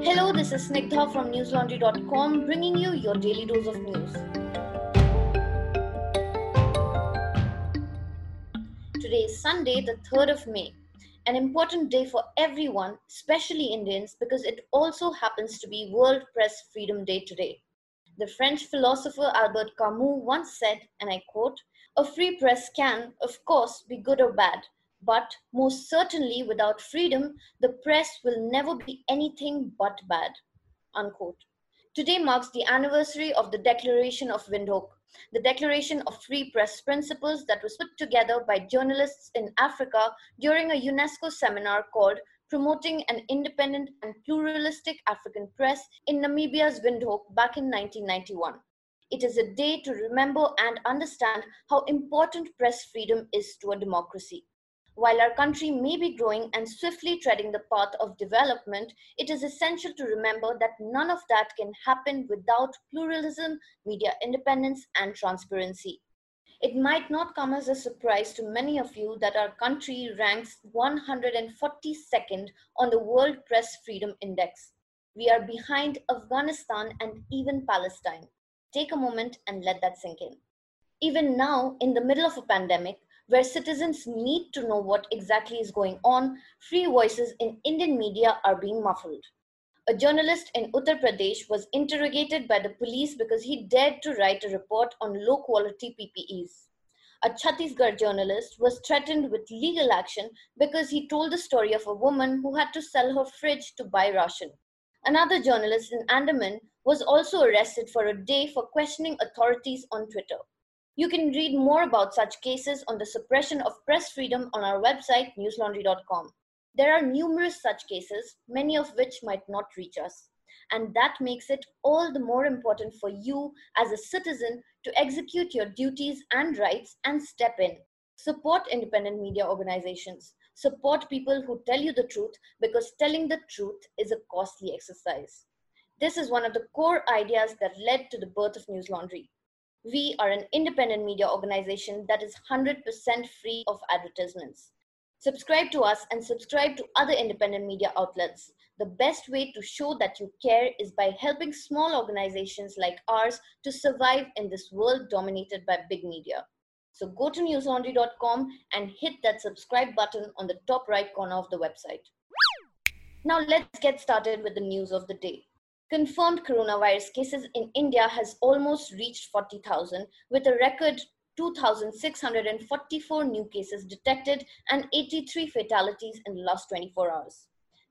Hello, this is Snigdha from Newslaundry.com bringing you your daily dose of news. Today is Sunday, the 3rd of May, an important day for everyone, especially Indians, because it also happens to be World Press Freedom Day today. The French philosopher Albert Camus once said, and I quote, "A free press can, of course, be good or bad. But most certainly without freedom, the press will never be anything but bad," unquote. Today marks the anniversary of the Declaration of Windhoek, the Declaration of Free Press Principles that was put together by journalists in Africa during a UNESCO seminar called Promoting an Independent and Pluralistic African Press in Namibia's Windhoek back in 1991. It is a day to remember and understand how important press freedom is to a democracy. While our country may be growing and swiftly treading the path of development, it is essential to remember that none of that can happen without pluralism, media independence, and transparency. It might not come as a surprise to many of you that our country ranks 142nd on the World Press Freedom Index. We are behind Afghanistan and even Palestine. Take a moment and let that sink in. Even now, in the middle of a pandemic, where citizens need to know what exactly is going on, free voices in Indian media are being muffled. A journalist in Uttar Pradesh was interrogated by the police because he dared to write a report on low-quality PPEs. A Chhattisgarh journalist was threatened with legal action because he told the story of a woman who had to sell her fridge to buy ration. Another journalist in Andaman was also arrested for a day for questioning authorities on Twitter. You can read more about such cases on the suppression of press freedom on our website, newslaundry.com. There are numerous such cases, many of which might not reach us. And that makes it all the more important for you as a citizen to execute your duties and rights and step in. Support independent media organizations. Support people who tell you the truth, because telling the truth is a costly exercise. This is one of the core ideas that led to the birth of News Laundry. We are an independent media organization that is 100% free of advertisements. Subscribe to us and subscribe to other independent media outlets. The best way to show that you care is by helping small organizations like ours to survive in this world dominated by big media. So go to newslaundry.com and hit that subscribe button on the top right corner of the website. Now let's get started with the news of the day. Confirmed coronavirus cases in India has almost reached 40,000, with a record 2,644 new cases detected and 83 fatalities in the last 24 hours.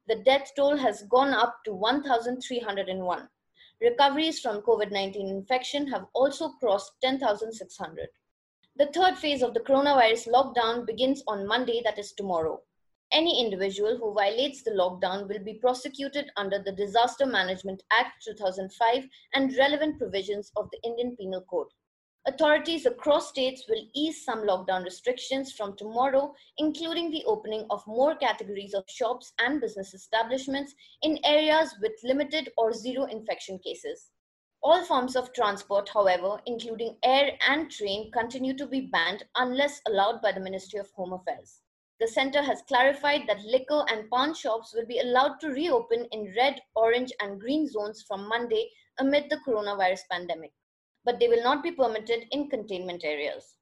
The death toll has gone up to 1,301. Recoveries from COVID-19 infection have also crossed 10,600. The third phase of the coronavirus lockdown begins on Monday, that is tomorrow. Any individual who violates the lockdown will be prosecuted under the Disaster Management Act 2005 and relevant provisions of the Indian Penal Code. Authorities across states will ease some lockdown restrictions from tomorrow, including the opening of more categories of shops and business establishments in areas with limited or zero infection cases. All forms of transport, however, including air and train, continue to be banned unless allowed by the Ministry of Home Affairs. The center has clarified that liquor and pawn shops will be allowed to reopen in red, orange, and green zones from Monday amid the coronavirus pandemic, but they will not be permitted in containment areas.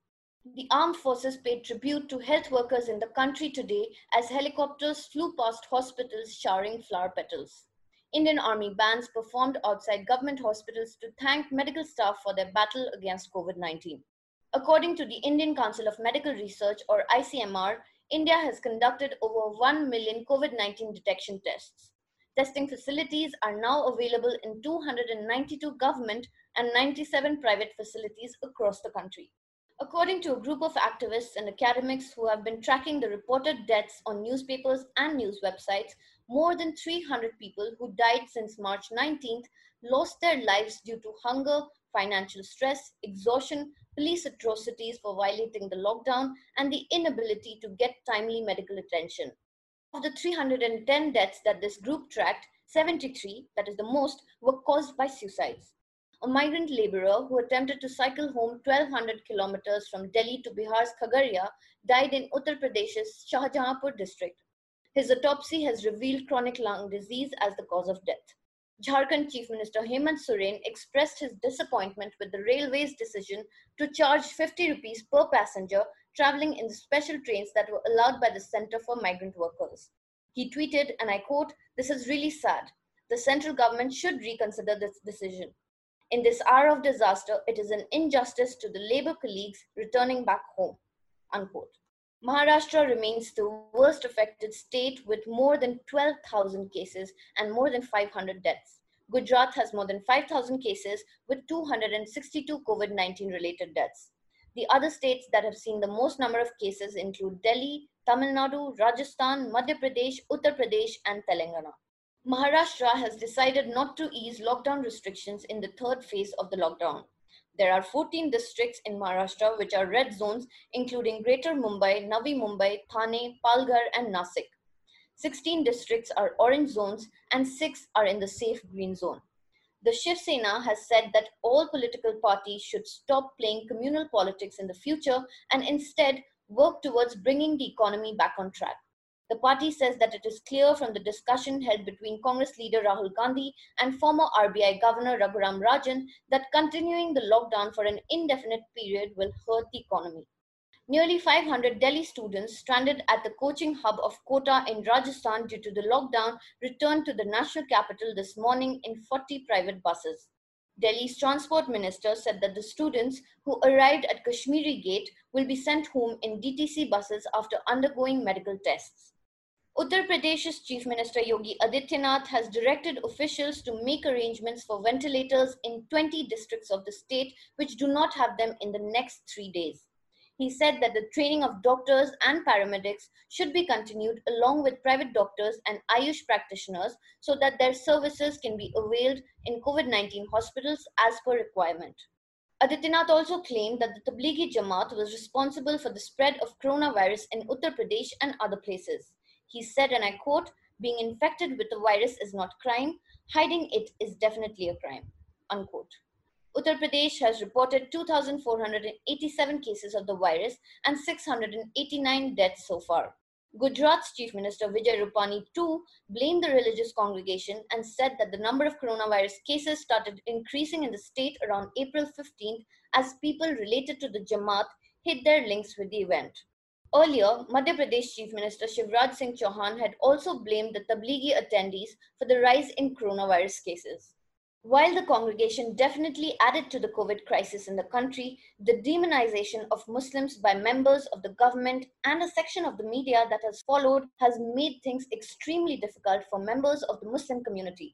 The armed forces paid tribute to health workers in the country today as helicopters flew past hospitals showering flower petals. Indian Army bands performed outside government hospitals to thank medical staff for their battle against COVID-19. According to the Indian Council of Medical Research, or ICMR, India has conducted over 1 million COVID-19 detection tests. Testing facilities are now available in 292 government and 97 private facilities across the country. According to a group of activists and academics who have been tracking the reported deaths on newspapers and news websites, more than 300 people who died since March 19th lost their lives due to hunger, financial stress, exhaustion, police atrocities for violating the lockdown, and the inability to get timely medical attention. Of the 310 deaths that this group tracked, 73, that is the most, were caused by suicides. A migrant laborer who attempted to cycle home 1,200 kilometers from Delhi to Bihar's Khagaria died in Uttar Pradesh's Shahjahanpur district. His autopsy has revealed chronic lung disease as the cause of death. Jharkhand Chief Minister Hemant Soren expressed his disappointment with the railway's decision to charge 50 rupees per passenger traveling in the special trains that were allowed by the Centre for Migrant Workers. He tweeted, and I quote, "This is really sad. The central government should reconsider this decision. In this hour of disaster, it is an injustice to the labour colleagues returning back home," unquote. Maharashtra remains the worst affected state with more than 12,000 cases and more than 500 deaths. Gujarat has more than 5,000 cases with 262 COVID-19 related deaths. The other states that have seen the most number of cases include Delhi, Tamil Nadu, Rajasthan, Madhya Pradesh, Uttar Pradesh and Telangana. Maharashtra has decided not to ease lockdown restrictions in the third phase of the lockdown. There are 14 districts in Maharashtra which are red zones, including Greater Mumbai, Navi Mumbai, Thane, Palghar and Nasik. 16 districts are orange zones and 6 are in the safe green zone. The Shiv Sena has said that all political parties should stop playing communal politics in the future and instead work towards bringing the economy back on track. The party says that it is clear from the discussion held between Congress leader Rahul Gandhi and former RBI Governor Raghuram Rajan that continuing the lockdown for an indefinite period will hurt the economy. Nearly 500 Delhi students stranded at the coaching hub of Kota in Rajasthan due to the lockdown returned to the national capital this morning in 40 private buses. Delhi's transport minister said that the students who arrived at Kashmiri Gate will be sent home in DTC buses after undergoing medical tests. Uttar Pradesh's Chief Minister Yogi Adityanath has directed officials to make arrangements for ventilators in 20 districts of the state which do not have them in the next 3 days. He said that the training of doctors and paramedics should be continued along with private doctors and Ayush practitioners so that their services can be availed in COVID-19 hospitals as per requirement. Adityanath also claimed that the Tablighi Jamaat was responsible for the spread of coronavirus in Uttar Pradesh and other places. He said, and I quote, "Being infected with the virus is not crime. Hiding it is definitely a crime," unquote. Uttar Pradesh has reported 2,487 cases of the virus and 689 deaths so far. Gujarat's Chief Minister Vijay Rupani too blamed the religious congregation and said that the number of coronavirus cases started increasing in the state around April 15th as people related to the Jamaat hid their links with the event. Earlier, Madhya Pradesh Chief Minister Shivraj Singh Chauhan had also blamed the Tablighi attendees for the rise in coronavirus cases. While the congregation definitely added to the COVID crisis in the country, the demonization of Muslims by members of the government and a section of the media that has followed has made things extremely difficult for members of the Muslim community.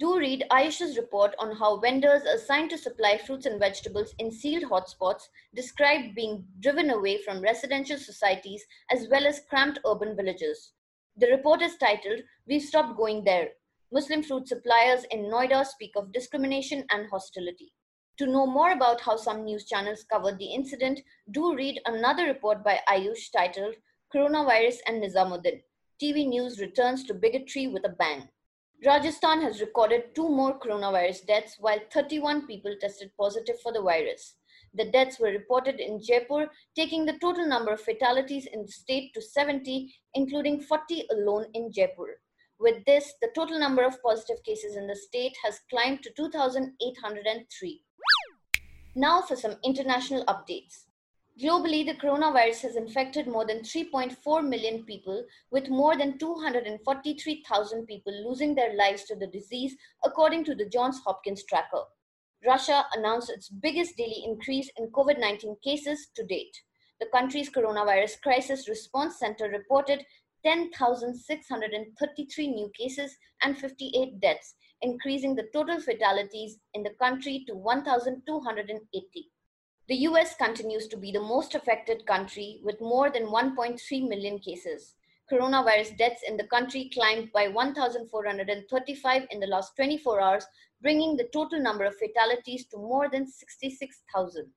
Do read Ayush's report on how vendors assigned to supply fruits and vegetables in sealed hotspots described being driven away from residential societies as well as cramped urban villages. The report is titled, "We've Stopped Going There. Muslim fruit suppliers in Noida speak of discrimination and hostility." To know more about how some news channels covered the incident, do read another report by Ayush titled, "Coronavirus and Nizamuddin. TV News Returns to Bigotry with a Bang." Rajasthan has recorded 2 more coronavirus deaths while 31 people tested positive for the virus. The deaths were reported in Jaipur, taking the total number of fatalities in the state to 70, including 40 alone in Jaipur. With this, the total number of positive cases in the state has climbed to 2,803. Now for some international updates. Globally, the coronavirus has infected more than 3.4 million people, with more than 243,000 people losing their lives to the disease, according to the Johns Hopkins tracker. Russia announced its biggest daily increase in COVID-19 cases to date. The country's Coronavirus Crisis Response Center reported 10,633 new cases and 58 deaths, increasing the total fatalities in the country to 1,280. The US continues to be the most affected country with more than 1.3 million cases. Coronavirus deaths in the country climbed by 1,435 in the last 24 hours, bringing the total number of fatalities to more than 66,000.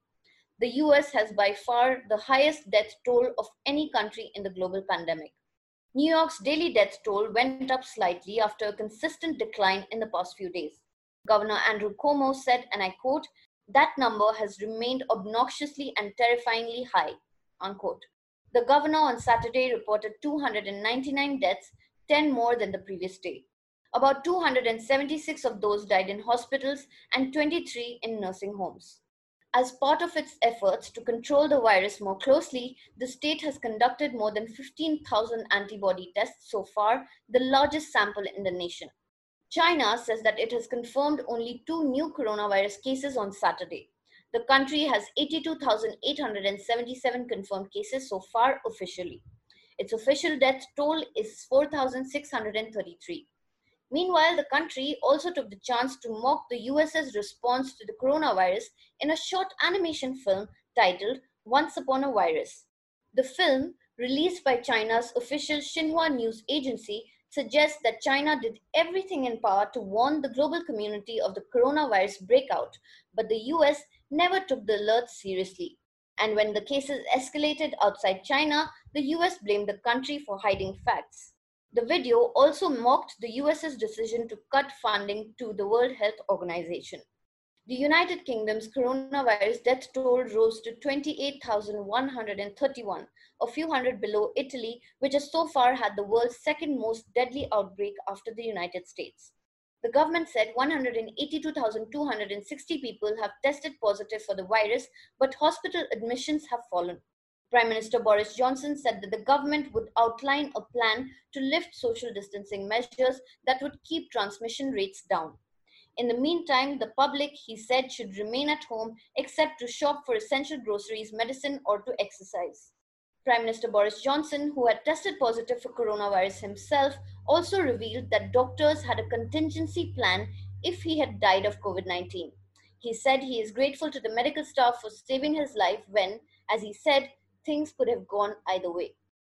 The US has by far the highest death toll of any country in the global pandemic. New York's daily death toll went up slightly after a consistent decline in the past few days. Governor Andrew Cuomo said, and I quote, "That number has remained obnoxiously and terrifyingly high," unquote. The governor on Saturday reported 299 deaths, 10 more than the previous day. About 276 of those died in hospitals and 23 in nursing homes. As part of its efforts to control the virus more closely, the state has conducted more than 15,000 antibody tests so far, the largest sample in the nation. China says that it has confirmed only 2 new coronavirus cases on Saturday. The country has 82,877 confirmed cases so far officially. Its official death toll is 4,633. Meanwhile, the country also took the chance to mock the US's response to the coronavirus in a short animation film titled Once Upon a Virus. The film, released by China's official Xinhua news agency, suggests that China did everything in power to warn the global community of the coronavirus breakout, but the US never took the alert seriously. And when the cases escalated outside China, the US blamed the country for hiding facts. The video also mocked the US's decision to cut funding to the World Health Organization. The United Kingdom's coronavirus death toll rose to 28,131, a few hundred below Italy, which has so far had the world's second most deadly outbreak after the United States. The government said 182,260 people have tested positive for the virus, but hospital admissions have fallen. Prime Minister Boris Johnson said that the government would outline a plan to lift social distancing measures that would keep transmission rates down. In the meantime, the public, he said, should remain at home except to shop for essential groceries, medicine, or to exercise. Prime Minister Boris Johnson, who had tested positive for coronavirus himself, also revealed that doctors had a contingency plan if he had died of COVID-19. He said he is grateful to the medical staff for saving his life when, as he said, things could have gone either way.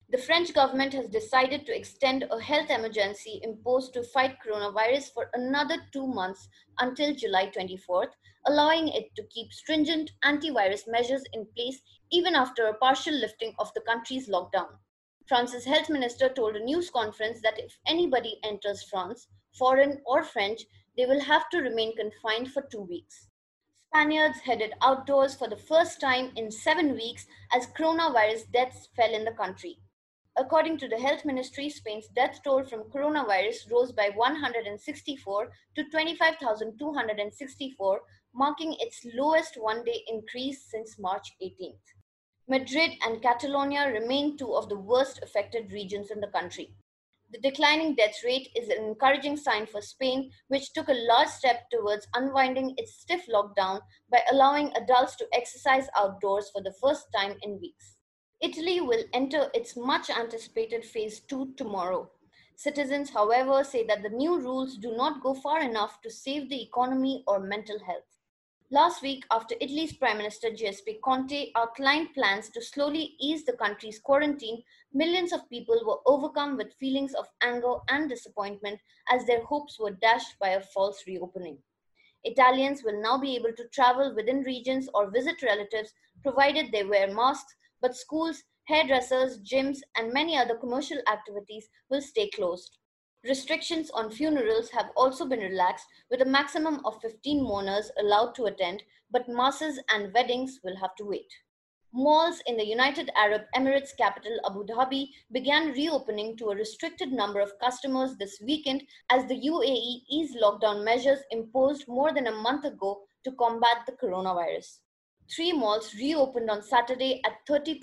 The French government has decided to extend a health emergency imposed to fight coronavirus for another 2 months until July 24th, allowing it to keep stringent antivirus measures in place even after a partial lifting of the country's lockdown. France's health minister told a news conference that if anybody enters France, foreign or French, they will have to remain confined for 2 weeks. Spaniards headed outdoors for the first time in 7 weeks as coronavirus deaths fell in the country. According to the Health Ministry, Spain's death toll from coronavirus rose by 164 to 25,264, marking its lowest one-day increase since March 18th. Madrid and Catalonia remain two of the worst affected regions in the country. The declining death rate is an encouraging sign for Spain, which took a large step towards unwinding its stiff lockdown by allowing adults to exercise outdoors for the first time in weeks. Italy will enter its much-anticipated Phase 2 tomorrow. Citizens, however, say that the new rules do not go far enough to save the economy or mental health. Last week, after Italy's Prime Minister Giuseppe Conte outlined plans to slowly ease the country's quarantine, millions of people were overcome with feelings of anger and disappointment as their hopes were dashed by a false reopening. Italians will now be able to travel within regions or visit relatives, provided they wear masks, but schools, hairdressers, gyms, and many other commercial activities will stay closed. Restrictions on funerals have also been relaxed, with a maximum of 15 mourners allowed to attend, but masses and weddings will have to wait. Malls in the United Arab Emirates capital Abu Dhabi began reopening to a restricted number of customers this weekend as the UAE eased lockdown measures imposed more than a month ago to combat the coronavirus. 3 malls reopened on Saturday at 30%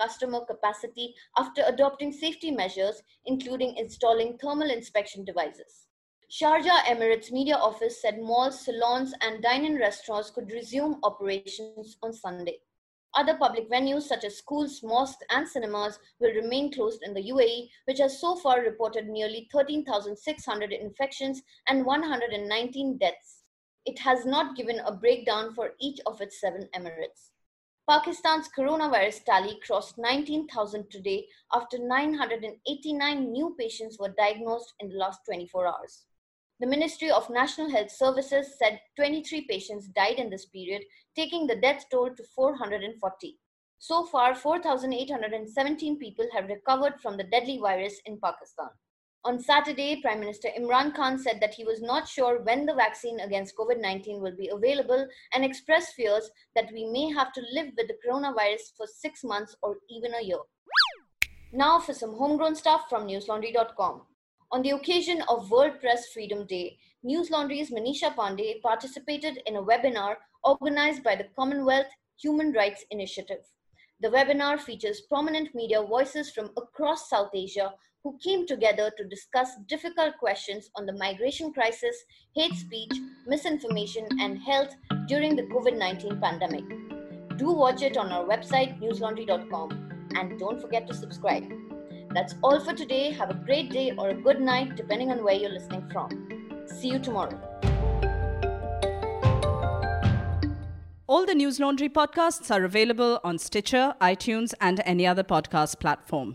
customer capacity after adopting safety measures, including installing thermal inspection devices. Sharjah Emirates media office said malls, salons, and dine-in restaurants could resume operations on Sunday. Other public venues such as schools, mosques, and cinemas will remain closed in the UAE, which has so far reported nearly 13,600 infections and 119 deaths. It has not given a breakdown for each of its 7 emirates. Pakistan's coronavirus tally crossed 19,000 today after 989 new patients were diagnosed in the last 24 hours. The Ministry of National Health Services said 23 patients died in this period, taking the death toll to 440. So far, 4,817 people have recovered from the deadly virus in Pakistan. On Saturday, Prime Minister Imran Khan said that he was not sure when the vaccine against COVID-19 will be available and expressed fears that we may have to live with the coronavirus for 6 months or even a year. Now for some homegrown stuff from newslaundry.com. On the occasion of World Press Freedom Day, Newslaundry's Manisha Pandey participated in a webinar organized by the Commonwealth Human Rights Initiative. The webinar features prominent media voices from across South Asia who came together to discuss difficult questions on the migration crisis, hate speech, misinformation, and health during the COVID-19 pandemic. Do watch it on our website, newslaundry.com, and don't forget to subscribe. That's all for today. Have a great day or a good night, depending on where you're listening from. See you tomorrow. All the News Laundry podcasts are available on Stitcher, iTunes, and any other podcast platform.